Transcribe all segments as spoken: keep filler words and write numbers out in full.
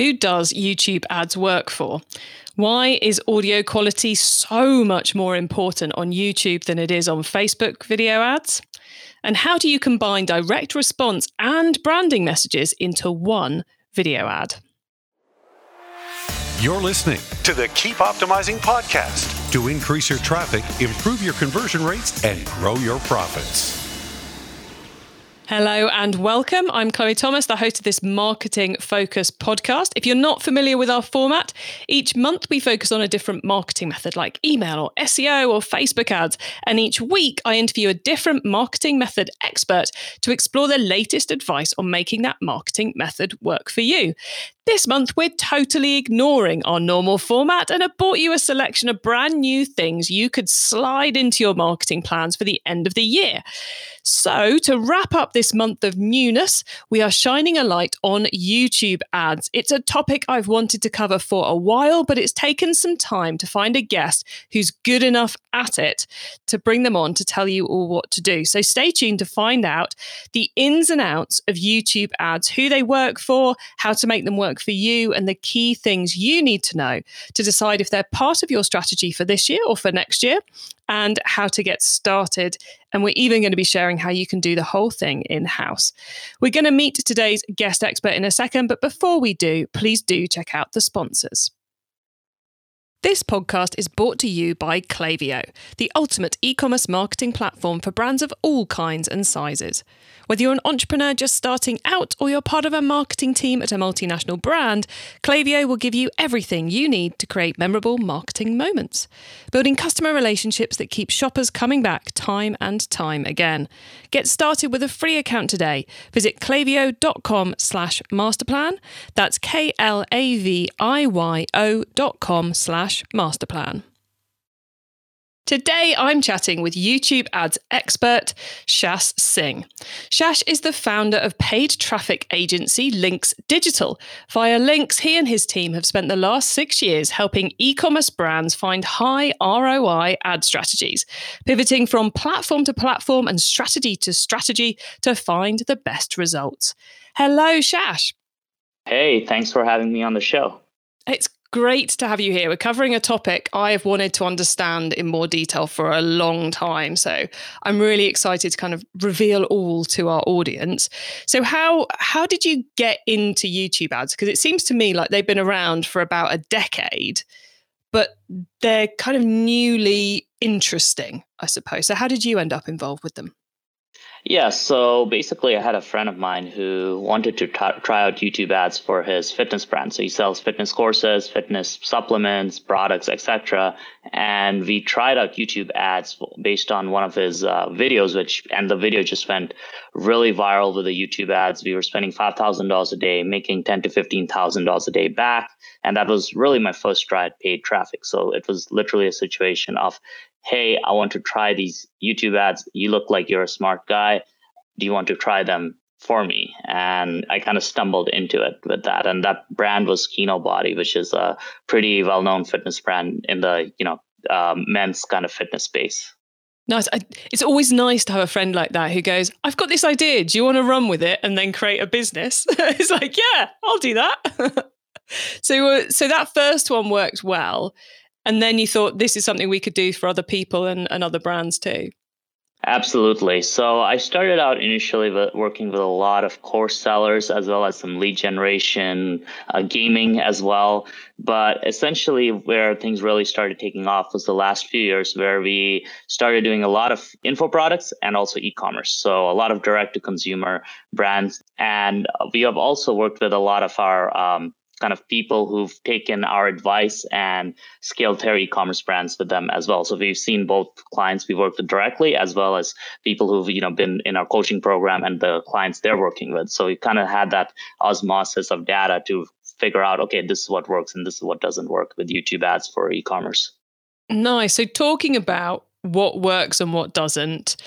Who does YouTube ads work for? Why is audio quality so much more important on YouTube than it is on Facebook video ads? And how do you combine direct response and branding messages into one video ad? You're listening to the Keep Optimizing Podcast to increase your traffic, improve your conversion rates, and grow your profits. Hello and welcome. I'm Chloe Thomas, the host of this Marketing Focus podcast. If you're not familiar with our format, each month we focus on a different marketing method like email or S E O or Facebook ads. And each week I interview a different marketing method expert to explore their latest advice on making that marketing method work for you. This month, we're totally ignoring our normal format and have brought you a selection of brand new things you could slide into your marketing plans for the end of the year. So to wrap up this month of newness, we are shining a light on YouTube ads. It's a topic I've wanted to cover for a while, but it's taken some time to find a guest who's good enough at it to bring them on to tell you all what to do. So stay tuned to find out the ins and outs of YouTube ads, who they work for, how to make them work for you, and the key things you need to know to decide if they're part of your strategy for this year or for next year, and how to get started. And we're even going to be sharing how you can do the whole thing in-house. We're going to meet today's guest expert in a second, but before we do, please do check out the sponsors. This podcast is brought to you by Klaviyo, the ultimate e-commerce marketing platform for brands of all kinds and sizes. Whether you're an entrepreneur just starting out or you're part of a marketing team at a multinational brand, Klaviyo will give you everything you need to create memorable marketing moments, building customer relationships that keep shoppers coming back time and time again. Get started with a free account today. Visit klaviyo.com slash masterplan. That's K-L-A-V-I-Y-O dot com slash masterplan. Today, I'm chatting with YouTube ads expert, Shash Singh. Shash is the founder of paid traffic agency Lynx Digital. Via Lynx, he and his team have spent the last six years helping e-commerce brands find high R O I ad strategies, pivoting from platform to platform and strategy to strategy to find the best results. Hello, Shash. Hey, thanks for having me on the show. It's great to have you here. We're covering a topic I've wanted to understand in more detail for a long time. So I'm really excited to kind of reveal all to our audience. So how how did you get into YouTube ads? Because it seems to me like they've been around for about a decade, but they're kind of newly interesting, I suppose. So how did you end up involved with them? Yeah, so basically I had a friend of mine who wanted to t- try out YouTube ads for his fitness brand. So he sells fitness courses, fitness supplements, products, et cetera. And we tried out YouTube ads based on one of his uh, videos, which and the video just went really viral with the YouTube ads. We were spending five thousand dollars a day, making ten thousand to fifteen thousand dollars a day back. And that was really my first try at paid traffic. So it was literally a situation of, hey, I want to try these YouTube ads. You look like you're a smart guy. Do you want to try them for me? And I kind of stumbled into it with that. And that brand was Kino Body, which is a pretty well-known fitness brand in the, you know, uh, men's kind of fitness space. Nice. I, it's always nice to have a friend like that who goes, I've got this idea. Do you want to run with it and then create a business? It's like, yeah, I'll do that. so, uh, so that first one worked well. And then you thought this is something we could do for other people and, and other brands too. Absolutely. So I started out initially with working with a lot of course sellers as well as some lead generation, uh, gaming as well. But essentially where things really started taking off was the last few years where we started doing a lot of info products and also e-commerce. So a lot of direct to consumer brands. And we have also worked with a lot of our um kind of people who've taken our advice and scaled their e-commerce brands with them as well. So we've seen both clients we worked with directly as well as people who've, you know, been in our coaching program and the clients they're working with. So we kind of had that osmosis of data to figure out, okay, this is what works and this is what doesn't work with YouTube ads for e-commerce. Nice. So talking about what works and what doesn't,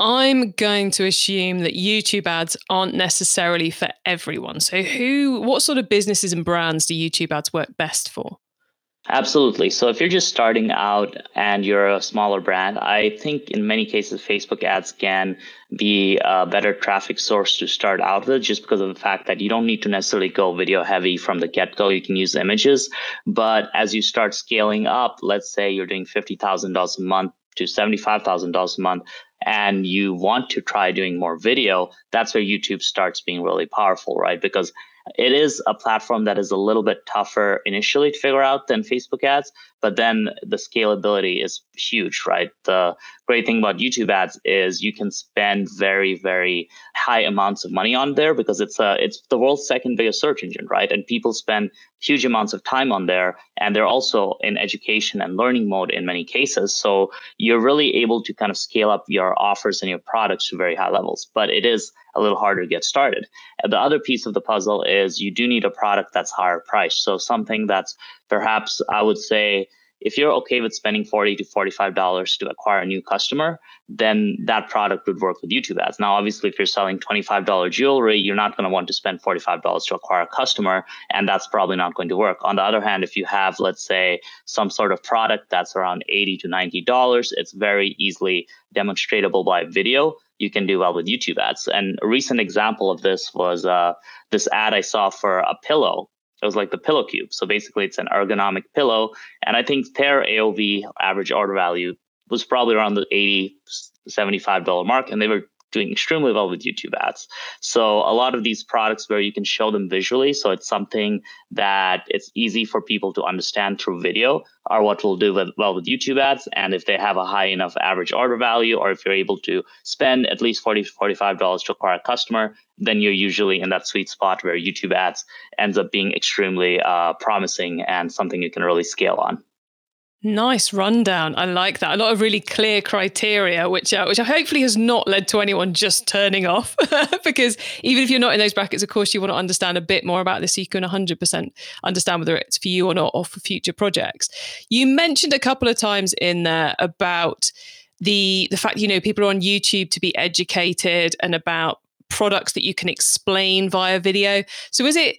I'm going to assume that YouTube ads aren't necessarily for everyone. So who, what sort of businesses and brands do YouTube ads work best for? Absolutely. So if you're just starting out and you're a smaller brand, I think in many cases, Facebook ads can be a better traffic source to start out with, just because of the fact that you don't need to necessarily go video heavy from the get-go. You can use images. But as you start scaling up, let's say you're doing fifty thousand dollars a month to seventy-five thousand dollars a month, and you want to try doing more video, that's where YouTube starts being really powerful, right? Because it is a platform that is a little bit tougher initially to figure out than Facebook ads, but then the scalability is huge, right? The great thing about YouTube ads is you can spend very, very high amounts of money on there because it's a, it's the world's second biggest search engine, right? And people spend huge amounts of time on there, and they're also in education and learning mode in many cases. So you're really able to kind of scale up your offers and your products to very high levels, but it is a little harder to get started. The other piece of the puzzle is you do need a product that's higher priced. So something that's perhaps, I would say, if you're okay with spending forty to forty-five dollars to acquire a new customer, then that product would work with YouTube ads. Now, obviously, if you're selling twenty-five dollars jewelry, you're not going to want to spend forty-five dollars to acquire a customer, and that's probably not going to work. On the other hand, if you have, let's say, some sort of product that's around eighty to ninety dollars, it's very easily demonstratable by video. You can do well with YouTube ads. And a recent example of this was uh, this ad I saw for a pillow. It was like the Pillow Cube. So basically, it's an ergonomic pillow. And I think their A O V, average order value, was probably around the eighty dollars, seventy-five dollars mark. And they were doing extremely well with YouTube ads. So a lot of these products where you can show them visually, so it's something that it's easy for people to understand through video, are what will do with, well with YouTube ads. And if they have a high enough average order value, or if you're able to spend at least forty to forty-five dollars to acquire a customer, then you're usually in that sweet spot where YouTube ads ends up being extremely uh, promising and something you can really scale on. Nice rundown. I like that. A lot of really clear criteria, which uh, which hopefully has not led to anyone just turning off, because even if you're not in those brackets, of course, you want to understand a bit more about this so you can one hundred percent understand whether it's for you or not, or for future projects. You mentioned a couple of times in there about the the fact, you know, people are on YouTube to be educated and about products that you can explain via video. So is it,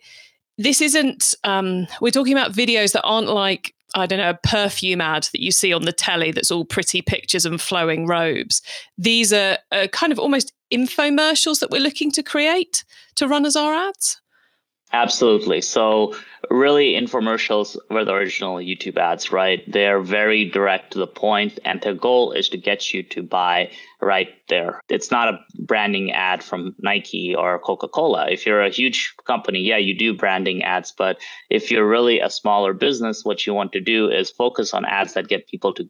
this isn't, um, we're talking about videos that aren't like, I don't know, a perfume ad that you see on the telly that's all pretty pictures and flowing robes. These are, are kind of almost infomercials that we're looking to create to run as our ads? Absolutely. So really, infomercials were the original YouTube ads, right? They're very direct to the point, and their goal is to get you to buy right there. It's not a branding ad from Nike or Coca-Cola. If you're a huge company, yeah, you do branding ads. But if you're really a smaller business, what you want to do is focus on ads that get people to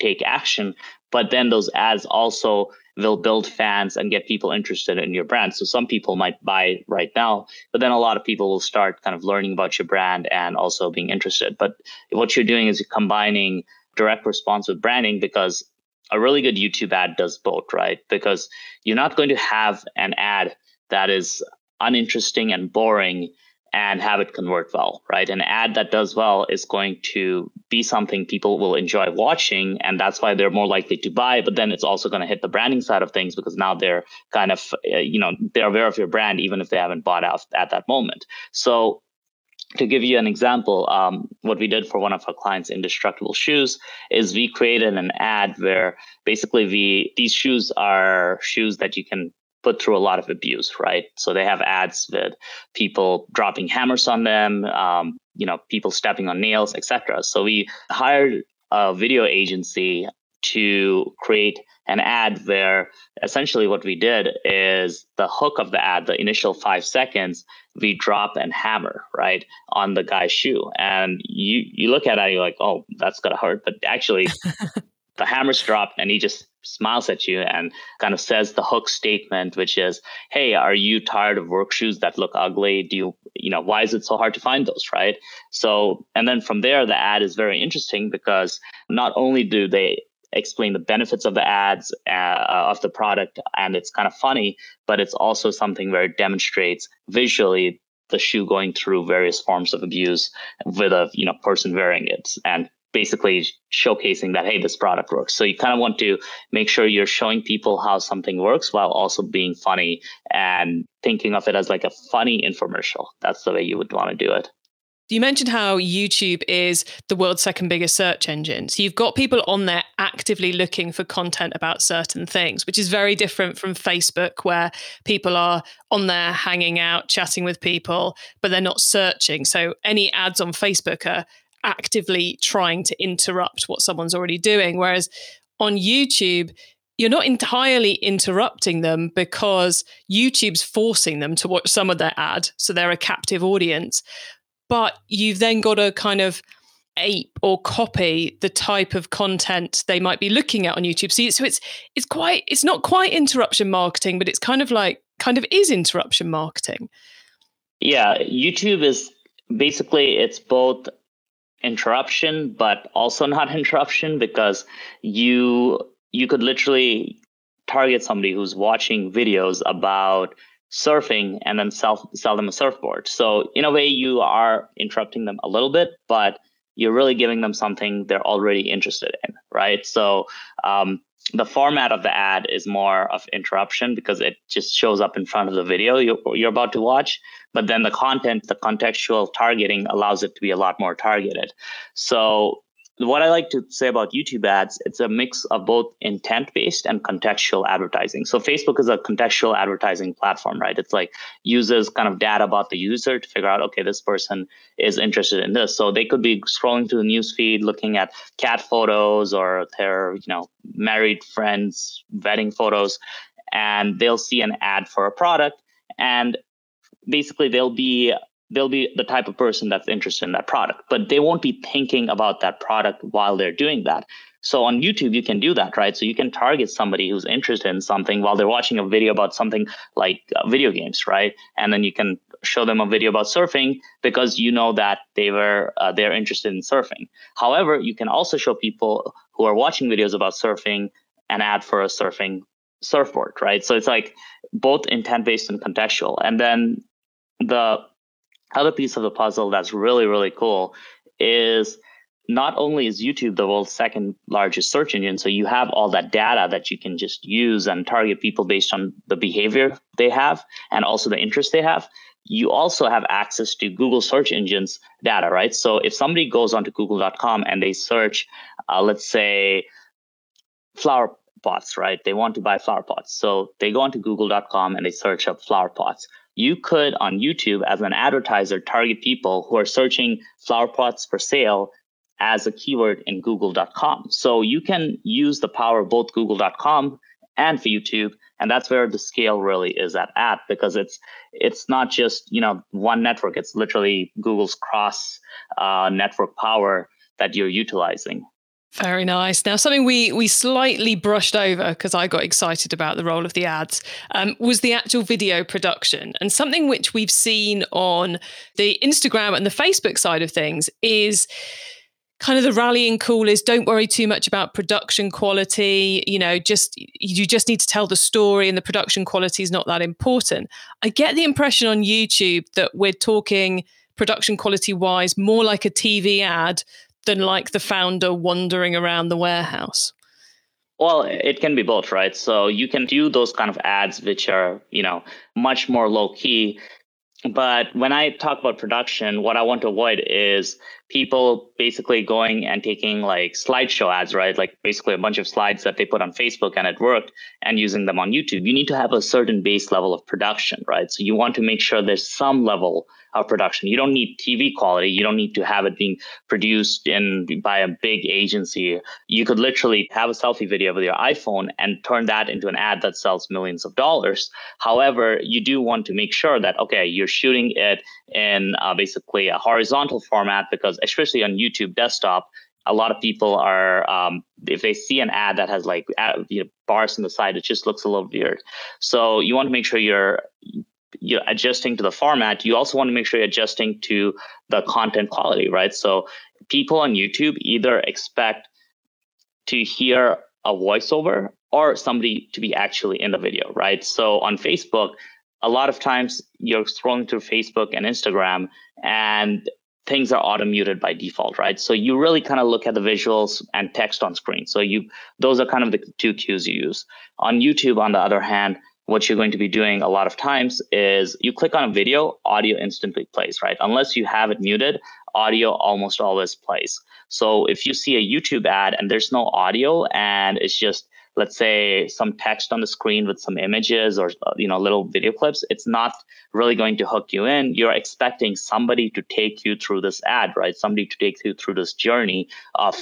take action. But then those ads also will build fans and get people interested in your brand. So some people might buy right now, but then a lot of people will start kind of learning about your brand and also being interested. But what you're doing is you're combining direct response with branding, because a really good YouTube ad does both, right? Because you're not going to have an ad that is uninteresting and boring and have it convert well, right? An ad that does well is going to be something people will enjoy watching, and that's why they're more likely to buy. But then it's also going to hit the branding side of things, because now they're kind of, you know, they're aware of your brand, even if they haven't bought out at that moment. So to give you an example, um, what we did for one of our clients, Indestructible Shoes, is we created an ad where basically we, these shoes are shoes that you can put through a lot of abuse, right? So they have ads with people dropping hammers on them, um, you know, people stepping on nails, et cetera. So we hired a video agency to create an ad where essentially what we did is the hook of the ad, the initial five seconds, we drop and hammer, right, on the guy's shoe. And you you look at it, and you're like, oh, that's gonna hurt. But actually, the hammer's dropped, and he just smiles at you and kind of says the hook statement, which is, hey, are you tired of work shoes that look ugly? Do you, you know, why is it so hard to find those, right? So, and then from there, the ad is very interesting, because not only do they explain the benefits of the ads, uh, of the product, and it's kind of funny, but it's also something where it demonstrates visually the shoe going through various forms of abuse with a, you know, person wearing it, and basically showcasing that, hey, this product works. So you kind of want to make sure you're showing people how something works while also being funny and thinking of it as like a funny infomercial. That's the way you would want to do it. You mentioned how YouTube is the world's second biggest search engine. So you've got people on there actively looking for content about certain things, which is very different from Facebook, where people are on there hanging out, chatting with people, but they're not searching. So any ads on Facebook are actively trying to interrupt what someone's already doing. Whereas on YouTube, you're not entirely interrupting them because YouTube's forcing them to watch some of their ad. So they're a captive audience. But you've then got to kind of ape or copy the type of content they might be looking at on YouTube. So it's, so it's it's quite it's not quite interruption marketing, but it's kind of like kind of is interruption marketing. Yeah, YouTube is basically it's both interruption, but also not interruption, because you you could literally target somebody who's watching videos about surfing and then sell, sell them a surfboard. So in a way, you are interrupting them a little bit, but you're really giving them something they're already interested in, right? So um, the format of the ad is more of interruption because it just shows up in front of the video you're, you're about to watch. But then the content, the contextual targeting allows it to be a lot more targeted. So what I like to say about YouTube ads, it's a mix of both intent-based and contextual advertising. So Facebook is a contextual advertising platform, right? It's like users kind of data about the user to figure out, okay, this person is interested in this. So they could be scrolling through the newsfeed, looking at cat photos or their, you know, married friends, wedding photos, and they'll see an ad for a product. And basically they'll be they'll be the type of person that's interested in that product, but they won't be thinking about that product while they're doing that. So on YouTube, you can do that, right? So you can target somebody who's interested in something while they're watching a video about something like uh, video games, right? And then you can show them a video about surfing because you know that they were uh, they're interested in surfing. However, you can also show people who are watching videos about surfing an ad for a surfing surfboard, right? So it's like both intent-based and contextual. And then the other piece of the puzzle that's really, really cool is not only is YouTube the world's second largest search engine, so you have all that data that you can just use and target people based on the behavior they have and also the interest they have. You also have access to Google search engines data, right? So if somebody goes onto google dot com and they search, uh, let's say, flower pots, right? They want to buy flower pots. So they go onto google dot com and they search up flower pots. You could, on YouTube, as an advertiser, target people who are searching flower pots for sale as a keyword in google dot com. So you can use the power of both google dot com and for YouTube. And that's where the scale really is at, at because it's it's not just, you know, one network. It's literally Google's cross uh, network power that you're utilizing. Very nice. Now, something we we slightly brushed over because I got excited about the role of the ads um, was the actual video production. And something which we've seen on the Instagram and the Facebook side of things is kind of the rallying call is don't worry too much about production quality. You know, just you just need to tell the story and the production quality is not that important. I get the impression on YouTube that we're talking production quality wise more like a T V ad than like the founder wandering around the warehouse? Well, it can be both, right? So you can do those kind of ads, which are, you know, much more low key. But when I talk about production, what I want to avoid is people basically going and taking like slideshow ads, right? Like basically a bunch of slides that they put on Facebook and it worked and using them on YouTube. You need to have a certain base level of production, right? So you want to make sure there's some level of production. You don't need T V quality. You don't need to have it being produced in by a big agency. You could literally have a selfie video with your iPhone and turn that into an ad that sells millions of dollars. However, you do want to make sure that, okay, you're shooting it in uh, basically a horizontal format because especially on YouTube desktop, a lot of people are, um, if they see an ad that has like ad, you know, bars on the side, it just looks a little weird. So you want to make sure you're you're adjusting to the format. You also want to make sure you're adjusting to the content quality, right? So people on YouTube either expect to hear a voiceover or somebody to be actually in the video, right? So on Facebook, a lot of times you're scrolling through Facebook and Instagram and things are auto muted by default, right? So you really kind of look at the visuals and text on screen. So you, those are kind of the two cues you use. On YouTube, on the other hand, what you're going to be doing a lot of times is you click on a video, audio instantly plays, right? Unless you have it muted, audio almost always plays. So if you see a YouTube ad and there's no audio and it's just, let's say, some text on the screen with some images or, you know, little video clips, it's not really going to hook you in. You're expecting somebody to take you through this ad, right? Somebody to take you through this journey of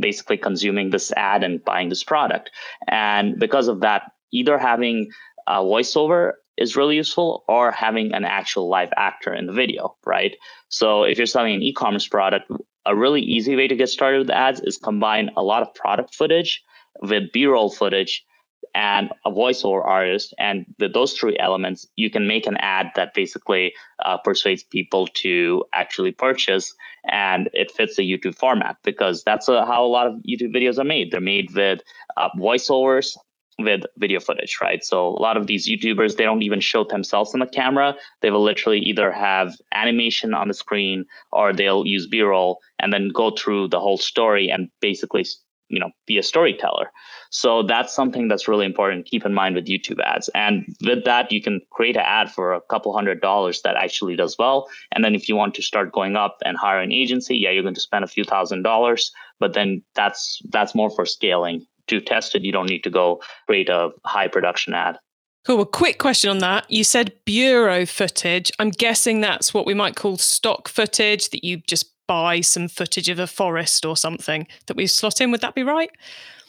basically consuming this ad and buying this product. And because of that, either having a voiceover is really useful or having an actual live actor in the video, right? So if you're selling an e-commerce product, a really easy way to get started with ads is combine a lot of product footage with B-roll footage and a voiceover artist. And with those three elements, you can make an ad that basically uh, persuades people to actually purchase, and it fits the YouTube format because that's uh, how a lot of YouTube videos are made. They're made with uh, voiceovers, with video footage, right? So a lot of these YouTubers, they don't even show themselves on the camera. They will literally either have animation on the screen or they'll use B-roll and then go through the whole story and basically, you know, be a storyteller. So that's something that's really important to keep in mind with YouTube ads. And with that, you can create an ad for a couple hundred dollars that actually does well. And then if you want to start going up and hire an agency, yeah, you're going to spend a few thousand dollars, but then that's that's more for scaling. To test it, you don't need to go create a high production ad. Cool. A quick question on that. You said bureau footage. I'm guessing that's what we might call stock footage, that you just buy some footage of a forest or something that we slot in. Would that be right?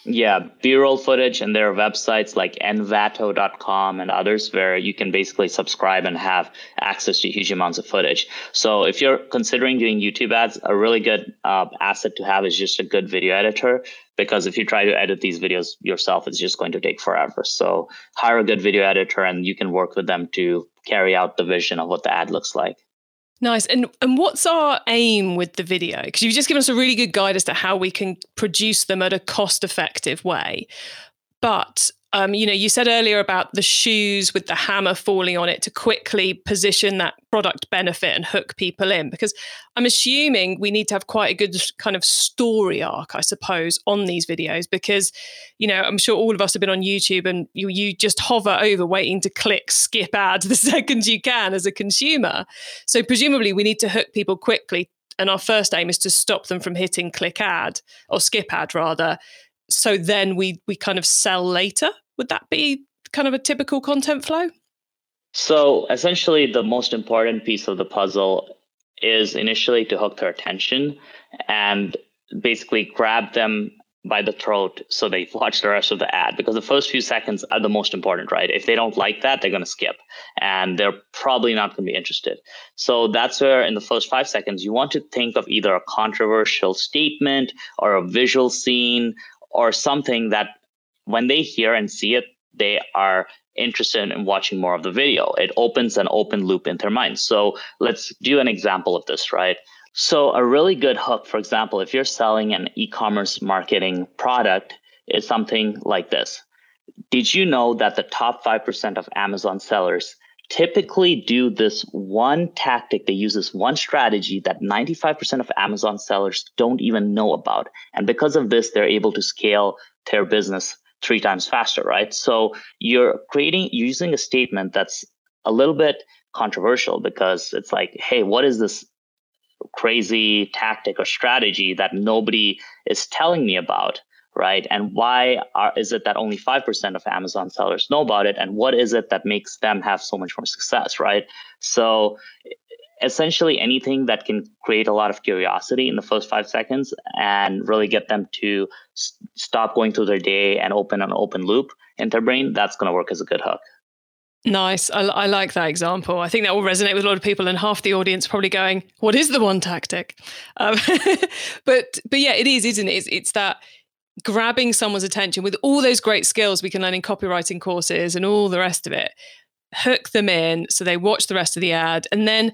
Yeah, B-roll footage, and there are websites like vidtao dot com and others where you can basically subscribe and have access to huge amounts of footage. So if you're considering doing YouTube ads, a really good uh, asset to have is just a good video editor, because if you try to edit these videos yourself, it's just going to take forever. So hire a good video editor and you can work with them to carry out the vision of what the ad looks like. Nice. And and what's our aim with the video? Because you've just given us a really good guide as to how we can produce them at a cost-effective way. But, um, you know, you said earlier about the shoes with the hammer falling on it to quickly position that product benefit and hook people in, because I'm assuming we need to have quite a good kind of story arc, I suppose, on these videos, because, you know, I'm sure all of us have been on YouTube and you, you just hover over waiting to click skip ad the second you can as a consumer. So presumably we need to hook people quickly. And our first aim is to stop them from hitting click ad or skip ad rather. So then we we kind of sell later. Would that be kind of a typical content flow? So essentially the most important piece of the puzzle is initially to hook their attention and basically grab them by the throat so they watch the rest of the ad, because the first few seconds are the most important, right? If they don't like that, they're going to skip and they're probably not going to be interested. So that's where in the first five seconds, you want to think of either a controversial statement or a visual scene or something that when they hear and see it, they are interested in watching more of the video. It opens an open loop in their mind. So let's do an example of this, right? So a really good hook, for example, if you're selling an e-commerce marketing product, is something like this. Did you know that the top five percent of Amazon sellers typically do this one tactic? They use this one strategy that ninety-five percent of Amazon sellers don't even know about. And because of this, they're able to scale their business three times faster, right? So you're creating, using a statement that's a little bit controversial, because it's like, hey, what is this crazy tactic or strategy that nobody is telling me about, right? And why are, is it that only five percent of Amazon sellers know about it? And what is it that makes them have so much more success, right? So essentially anything that can create a lot of curiosity in the first five seconds and really get them to s- stop going through their day and open an open loop in their brain, that's going to work as a good hook. Nice. I, I like that example. I think that will resonate with a lot of people, and half the audience probably going, what is the one tactic? Um, but but yeah, it is, isn't it? It's, it's that grabbing someone's attention with all those great skills we can learn in copywriting courses and all the rest of it. Hook them in so they watch the rest of the ad. And then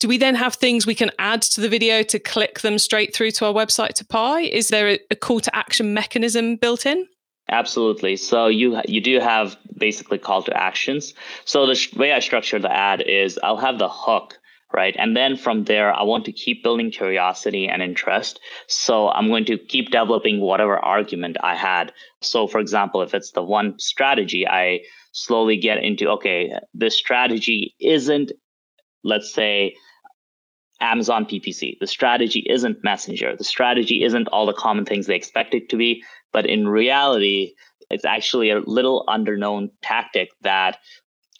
do we then have things we can add to the video to click them straight through to our website to buy? Is there a, a call to action mechanism built in? Absolutely. So you you do have basically call to actions. So the sh- way I structure the ad is I'll have the hook, right? And then from there, I want to keep building curiosity and interest. So I'm going to keep developing whatever argument I had. So for example, if it's the one strategy I slowly get into, okay, this strategy isn't, let's say, Amazon P P C. The strategy isn't Messenger. The strategy isn't all the common things they expect it to be. But in reality, it's actually a little underknown tactic that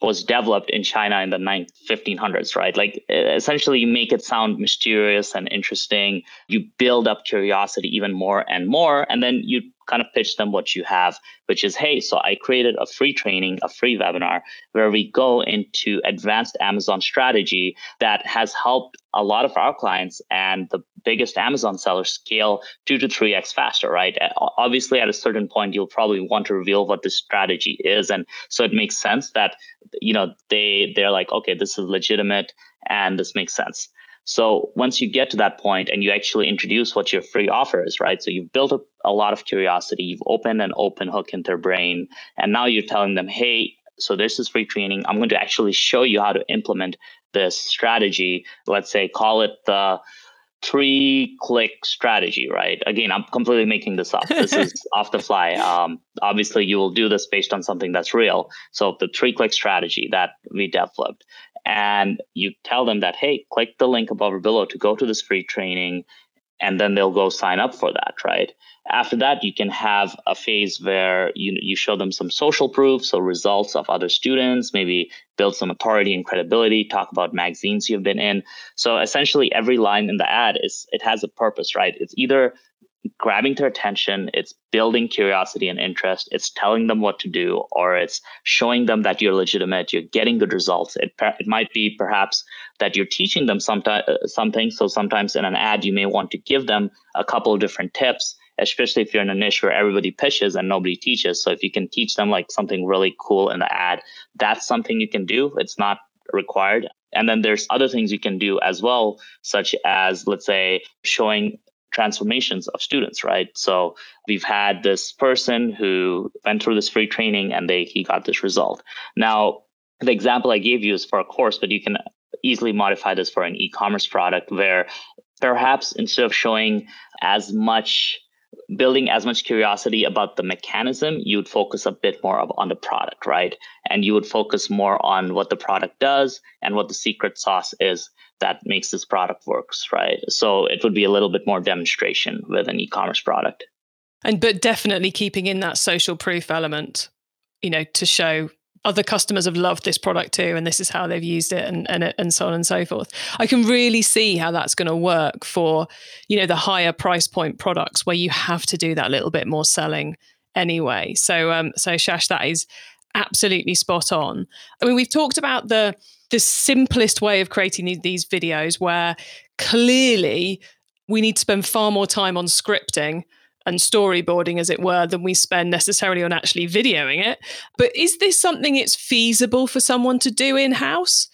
was developed in China in the fifteen hundreds, right? Like, essentially, you make it sound mysterious and interesting. You build up curiosity even more and more, and then you kind of pitch them what you have, which is, hey, so I created a free training, a free webinar, where we go into advanced Amazon strategy that has helped a lot of our clients and the biggest Amazon sellers scale two to three X faster, right? Obviously, at a certain point, you'll probably want to reveal what the strategy is. And so it makes sense that, you know, they, they're like, okay, this is legitimate and this makes sense. So once you get to that point and you actually introduce what your free offer is, right? So you've built up a lot of curiosity, you've opened an open hook in their brain, and now you're telling them, hey, so there's this free training. I'm going to actually show you how to implement this strategy. Let's say, call it the three-click strategy, right? Again, I'm completely making this up. This is off the fly. Um, obviously, you will do this based on something that's real. So the three-click strategy that we developed. And you tell them that, hey, click the link above or below to go to this free training, and then they'll go sign up for that, right? After that, you can have a phase where you you show them some social proof, so results of other students, maybe build some authority and credibility, talk about magazines you've been in. So essentially, every line in the ad, is it has a purpose, right? It's either grabbing their attention, it's building curiosity and interest, it's telling them what to do, or it's showing them that you're legitimate, you're getting good results. It it might be perhaps that you're teaching them sometimes something. So sometimes in an ad, you may want to give them a couple of different tips, especially if you're in a niche where everybody pitches and nobody teaches. So if you can teach them like something really cool in the ad, that's something you can do. It's not required. And then there's other things you can do as well, such as, let's say, showing transformations of students, right? So we've had this person who went through this free training and they he got this result. Now, the example I gave you is for a course, but you can easily modify this for an e-commerce product where perhaps instead of showing as much, building as much curiosity about the mechanism, you would focus a bit more on the product, right? And you would focus more on what the product does and what the secret sauce is that makes this product works, right? So it would be a little bit more demonstration with an e-commerce product. And but definitely keeping in that social proof element, you know, to show other customers have loved this product too, and this is how they've used it, and and and so on and so forth. I can really see how that's going to work for, you know, the higher price point products where you have to do that little bit more selling anyway. So um, so Shash, that is absolutely spot on. I mean, we've talked about the the simplest way of creating these videos where clearly we need to spend far more time on scripting and storyboarding, as it were, than we spend necessarily on actually videoing it. But is this something it's feasible for someone to do in-house?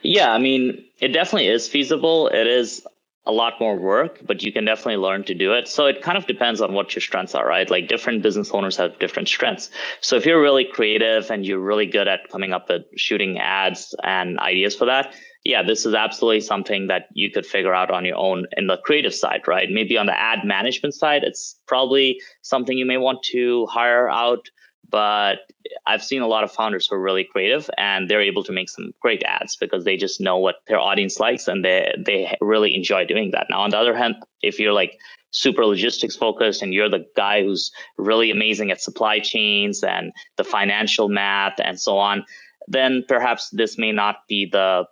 Yeah, I mean, it definitely is feasible. It is a lot more work, but you can definitely learn to do it. So it kind of depends on what your strengths are, right? Like different business owners have different strengths. So if you're really creative and you're really good at coming up with shooting ads and ideas for that, yeah, this is absolutely something that you could figure out on your own in the creative side, right? Maybe on the ad management side, it's probably something you may want to hire out. But I've seen a lot of founders who are really creative and they're able to make some great ads because they just know what their audience likes and they they really enjoy doing that. Now, on the other hand, if you're like super logistics focused and you're the guy who's really amazing at supply chains and the financial math and so on, then perhaps this may not be the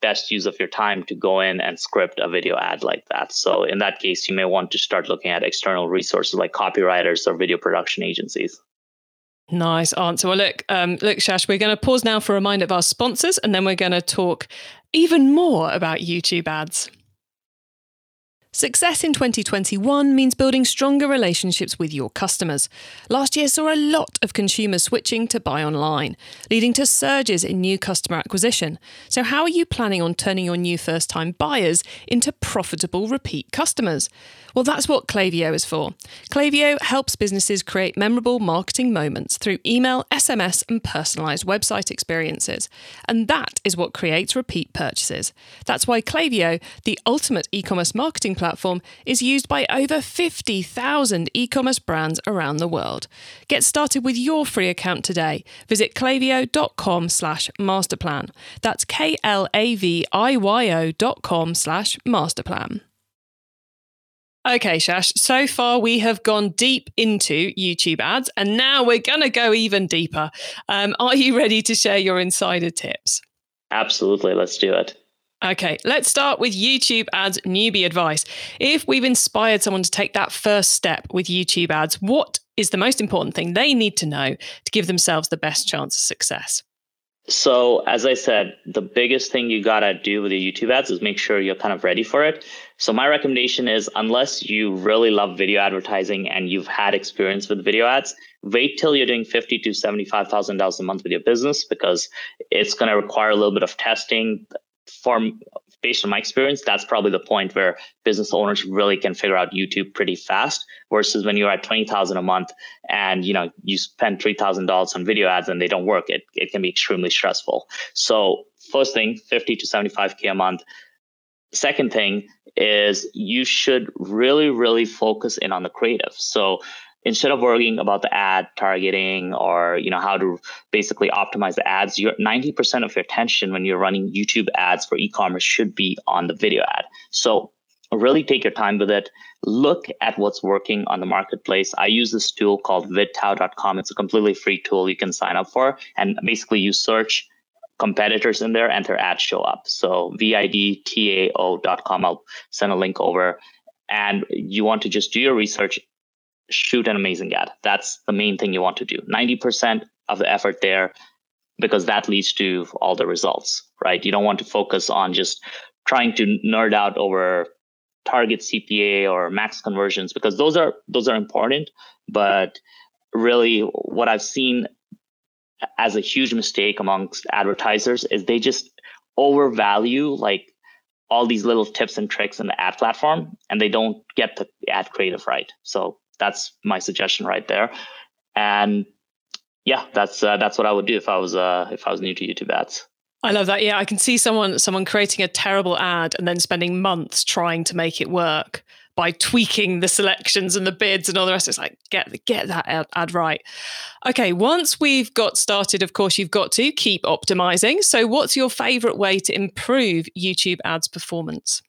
best use of your time to go in and script a video ad like that. So in that case, you may want to start looking at external resources like copywriters or video production agencies. Nice answer. Well, look, um, look, Shash, we're going to pause now for a reminder of our sponsors, and then we're going to talk even more about YouTube ads. Success in twenty twenty-one means building stronger relationships with your customers. Last year saw a lot of consumers switching to buy online, leading to surges in new customer acquisition. So how are you planning on turning your new first-time buyers into profitable repeat customers? Well, that's what Klaviyo is for. Klaviyo helps businesses create memorable marketing moments through email, S M S, and personalised website experiences. And that is what creates repeat purchases. That's why Klaviyo, the ultimate e-commerce marketing platform, is used by over fifty thousand e-commerce brands around the world. Get started with your free account today. Visit klaviyo.com slash masterplan. That's K-L-A-V-I-Y-O dot com slash masterplan. Okay, Shash, so far we have gone deep into YouTube ads, and now we're going to go even deeper. Um, are you ready to share your insider tips? Absolutely. Let's do it. Okay, let's start with YouTube ads newbie advice. If we've inspired someone to take that first step with YouTube ads, what is the most important thing they need to know to give themselves the best chance of success? So as I said, the biggest thing you got to do with your YouTube ads is make sure you're kind of ready for it. So my recommendation is, unless you really love video advertising and you've had experience with video ads, wait till you're doing fifty thousand dollars to seventy-five thousand dollars a month with your business, because it's going to require a little bit of testing. For, based on my experience, that's probably the point where business owners really can figure out YouTube pretty fast, versus when you're at twenty thousand dollars a month and, you know, you spend three thousand dollars on video ads and they don't work. It, it can be extremely stressful. So first thing, fifty thousand dollars to seventy-five thousand dollars a month. Second thing is, you should really, really focus in on the creative. So instead of worrying about the ad targeting or, you know, how to basically optimize the ads, your ninety percent of your attention when you're running YouTube ads for e-commerce should be on the video ad. So really take your time with it. Look at what's working on the marketplace. I use this tool called vidtao dot com. It's a completely free tool you can sign up for. And basically you search competitors in there and their ads show up. So vidtao dot com. I'll send a link over. And you want to just do your research. Shoot an amazing ad. That's the main thing you want to do. ninety percent of the effort there, because that leads to all the results, right? You don't want to focus on just trying to nerd out over target C P A or max conversions, because those are those are important. But really, what I've seen as a huge mistake amongst advertisers is they just overvalue like all these little tips and tricks in the ad platform, and they don't get the ad creative right. So that's my suggestion right there. And yeah, that's uh, that's what I would do if I was uh, if I was new to YouTube ads. I love that. Yeah, I can see someone someone creating a terrible ad and then spending months trying to make it work by tweaking the selections and the bids and all the rest. It's like, get get that ad, ad right. Okay, once we've got started, of course, you've got to keep optimizing. So what's your favorite way to improve YouTube ads performance?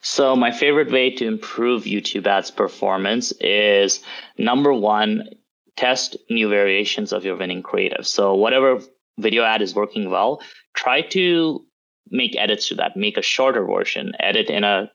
So my favorite way to improve YouTube ads performance is, number one, test new variations of your winning creative. So whatever video ad is working well, try to make edits to that. Make a shorter version, edit in a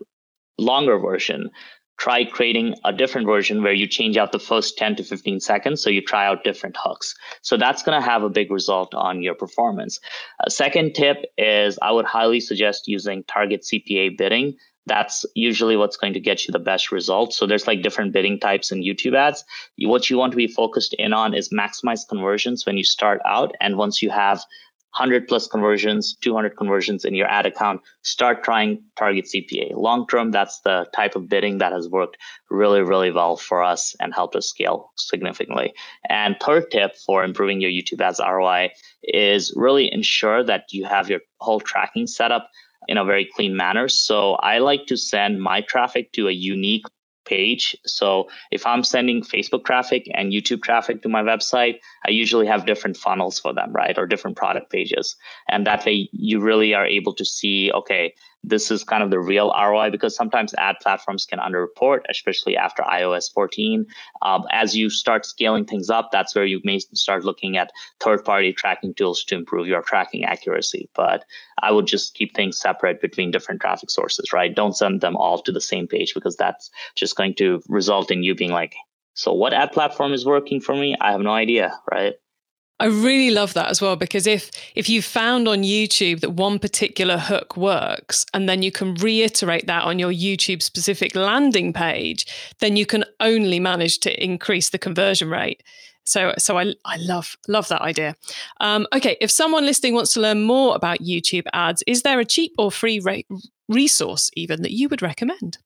longer version. Try creating a different version where you change out the first ten to fifteen seconds. So you try out different hooks. So that's going to have a big result on your performance. A second tip is, I would highly suggest using target C P A bidding. That's usually what's going to get you the best results. So there's like different bidding types in YouTube ads. What you want to be focused in on is maximize conversions when you start out. And once you have one hundred plus conversions, two hundred conversions in your ad account, start trying target C P A. Long-term, that's the type of bidding that has worked really, really well for us and helped us scale significantly. And third tip for improving your YouTube ads R O I is really ensure that you have your whole tracking set up in a very clean manner. So I like to send my traffic to a unique page. So if I'm sending Facebook traffic and YouTube traffic to my website, I usually have different funnels for them, right? Or different product pages. And that way you really are able to see, okay, this is kind of the real R O I, because sometimes ad platforms can underreport, especially after I O S fourteen. Um, as you start scaling things up, that's where you may start looking at third-party tracking tools to improve your tracking accuracy. But I would just keep things separate between different traffic sources, right? Don't send them all to the same page, because that's just going to result in you being like, so what ad platform is working for me? I have no idea, right? I really love that as well, because if if you found on YouTube that one particular hook works, and then you can reiterate that on your YouTube specific landing page, then you can only manage to increase the conversion rate. So so I, I love, love that idea. Um, okay, if someone listening wants to learn more about YouTube ads, is there a cheap or free re- resource even that you would recommend?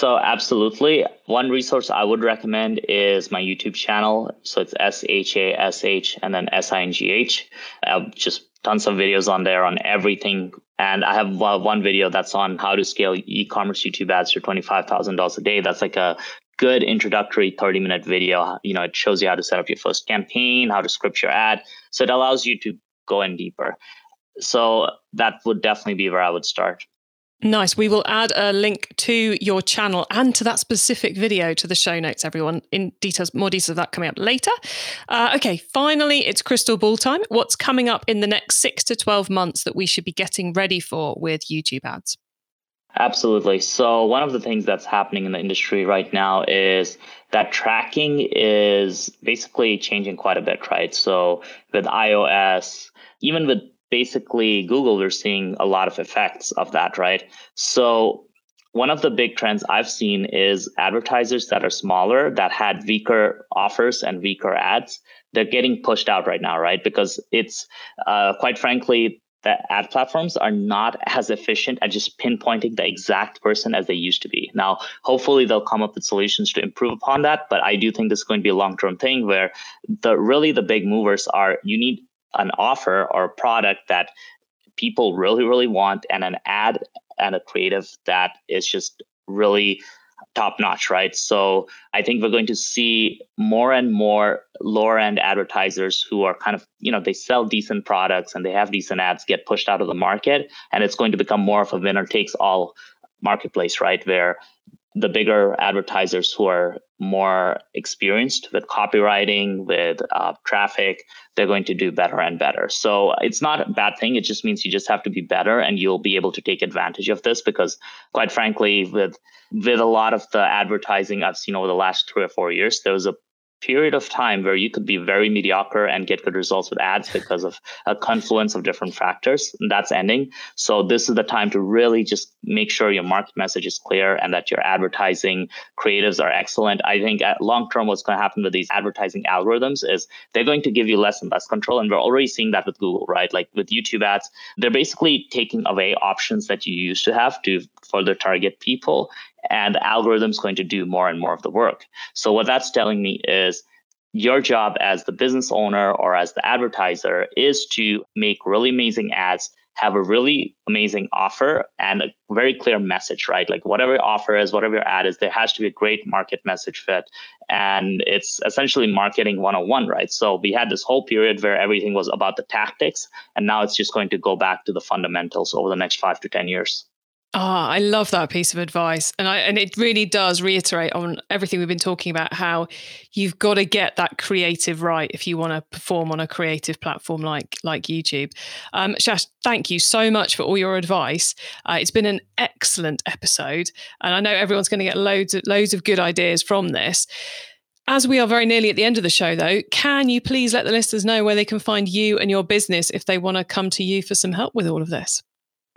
So absolutely. One resource I would recommend is my YouTube channel. So it's S H A S H and then S I N G H. I've just done some videos on there on everything. And I have uh, one video that's on how to scale e-commerce YouTube ads to twenty-five thousand dollars a day. That's like a good introductory thirty minute video. You know, it shows you how to set up your first campaign, how to script your ad. So it allows you to go in deeper. So that would definitely be where I would start. Nice. We will add a link to your channel and to that specific video to the show notes, everyone. In details, more details of that coming up later. Uh, okay, finally, it's crystal ball time. What's coming up in the next six to twelve months that we should be getting ready for with YouTube ads? Absolutely. So one of the things that's happening in the industry right now is that tracking is basically changing quite a bit, right? So with iOS, even with basically Google, we're seeing a lot of effects of that, right? So one of the big trends I've seen is advertisers that are smaller, that had weaker offers and weaker ads, they're getting pushed out right now, right? Because it's, uh, quite frankly, the ad platforms are not as efficient at just pinpointing the exact person as they used to be. Now, hopefully they'll come up with solutions to improve upon that, but I do think this is going to be a long-term thing where the really the big movers are you need an offer or a product that people really, really want and an ad and a creative that is just really top-notch, right? So I think we're going to see more and more lower-end advertisers who are kind of, you know, they sell decent products and they have decent ads get pushed out of the market. And it's going to become more of a winner-takes-all marketplace, right? Where the bigger advertisers who are more experienced with copywriting, with uh, traffic, they're going to do better and better. So it's not a bad thing. It just means you just have to be better and you'll be able to take advantage of this because, quite frankly, with with a lot of the advertising I've seen over the last three or four years, there was a period of time where you could be very mediocre and get good results with ads because of a confluence of different factors, and that's ending. So this is the time to really just make sure your market message is clear and that your advertising creatives are excellent. I think at long term, what's going to happen with these advertising algorithms is they're going to give you less and less control. And we're already seeing that with Google, right? Like with YouTube ads, they're basically taking away options that you used to have to further target people. And the algorithm is going to do more and more of the work. So what that's telling me is your job as the business owner or as the advertiser is to make really amazing ads, have a really amazing offer and a very clear message, right? Like whatever your offer is, whatever your ad is, there has to be a great market message fit. And it's essentially marketing one oh one, right? So we had this whole period where everything was about the tactics, and now it's just going to go back to the fundamentals over the next five to ten years. Ah, I love that piece of advice. And I, and it really does reiterate on everything we've been talking about, how you've got to get that creative right if you want to perform on a creative platform like like YouTube. Um, Shash, thank you so much for all your advice. Uh, it's been an excellent episode. And I know everyone's going to get loads of, loads of good ideas from this. As we are very nearly at the end of the show, though, can you please let the listeners know where they can find you and your business if they want to come to you for some help with all of this?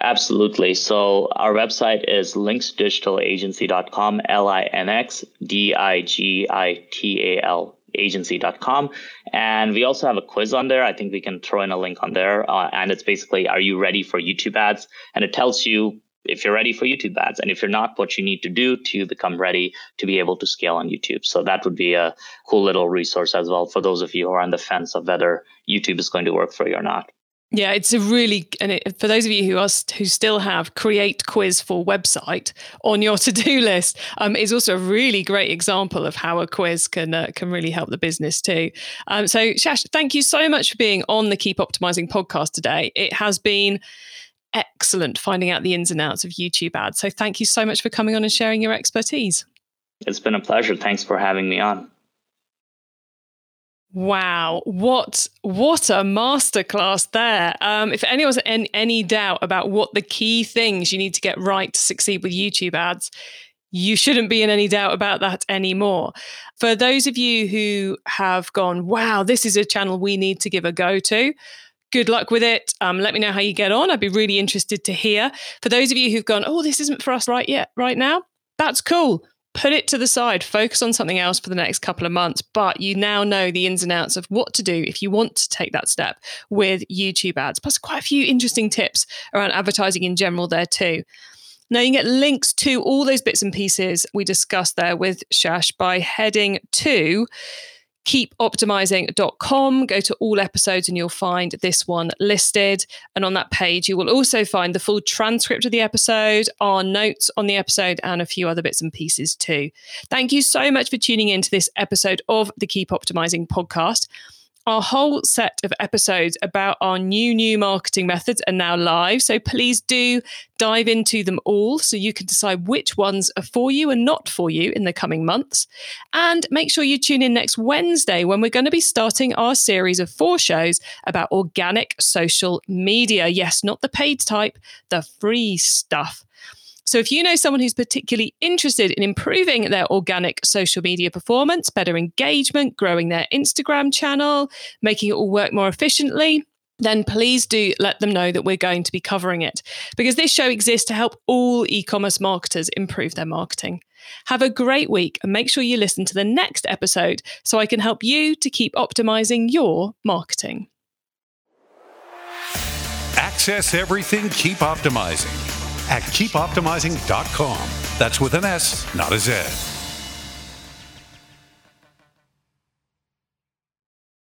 Absolutely. So our website is linx digital agency dot com, L I N X D I G I T A L agency dot com. And we also have a quiz on there. I think we can throw in a link on there. Uh, and it's basically, are you ready for YouTube ads? And it tells you if you're ready for YouTube ads. And if you're not, what you need to do to become ready to be able to scale on YouTube. So that would be a cool little resource as well for those of you who are on the fence of whether YouTube is going to work for you or not. Yeah, it's a really, and it, for those of you who are who still have Create Quiz for Website on your to-do list, um, is also a really great example of how a quiz can uh, can really help the business too. Um, so Shash, thank you so much for being on the Keep Optimizing podcast today. It has been excellent finding out the ins and outs of YouTube ads. So thank you so much for coming on and sharing your expertise. It's been a pleasure. Thanks for having me on. Wow, what what a masterclass there. Um, if anyone's in any doubt about what the key things you need to get right to succeed with YouTube ads, you shouldn't be in any doubt about that anymore. For those of you who have gone, wow, this is a channel we need to give a go to, good luck with it. Um, let me know how you get on. I'd be really interested to hear. For those of you who've gone, oh, this isn't for us right yet, right now, that's cool. Put it to the side, focus on something else for the next couple of months, but you now know the ins and outs of what to do if you want to take that step with YouTube ads. Plus quite a few interesting tips around advertising in general there too. Now you can get links to all those bits and pieces we discussed there with Shash by heading to keep optimizing dot com. Go to all episodes and you'll find this one listed. And on that page, you will also find the full transcript of the episode, our notes on the episode, and a few other bits and pieces too. Thank you so much for tuning in to this episode of the Keep Optimizing podcast. Our whole set of episodes about our new, new marketing methods are now live. So please do dive into them all so you can decide which ones are for you and not for you in the coming months. And make sure you tune in next Wednesday when we're going to be starting our series of four shows about organic social media. Yes, not the paid type, the free stuff. So if you know someone who's particularly interested in improving their organic social media performance, better engagement, growing their Instagram channel, making it all work more efficiently, then please do let them know that we're going to be covering it, because this show exists to help all e-commerce marketers improve their marketing. Have a great week and make sure you listen to the next episode so I can help you to keep optimizing your marketing. Access everything Keep Optimizing at keep optimizing dot com. That's with an S, not a Z.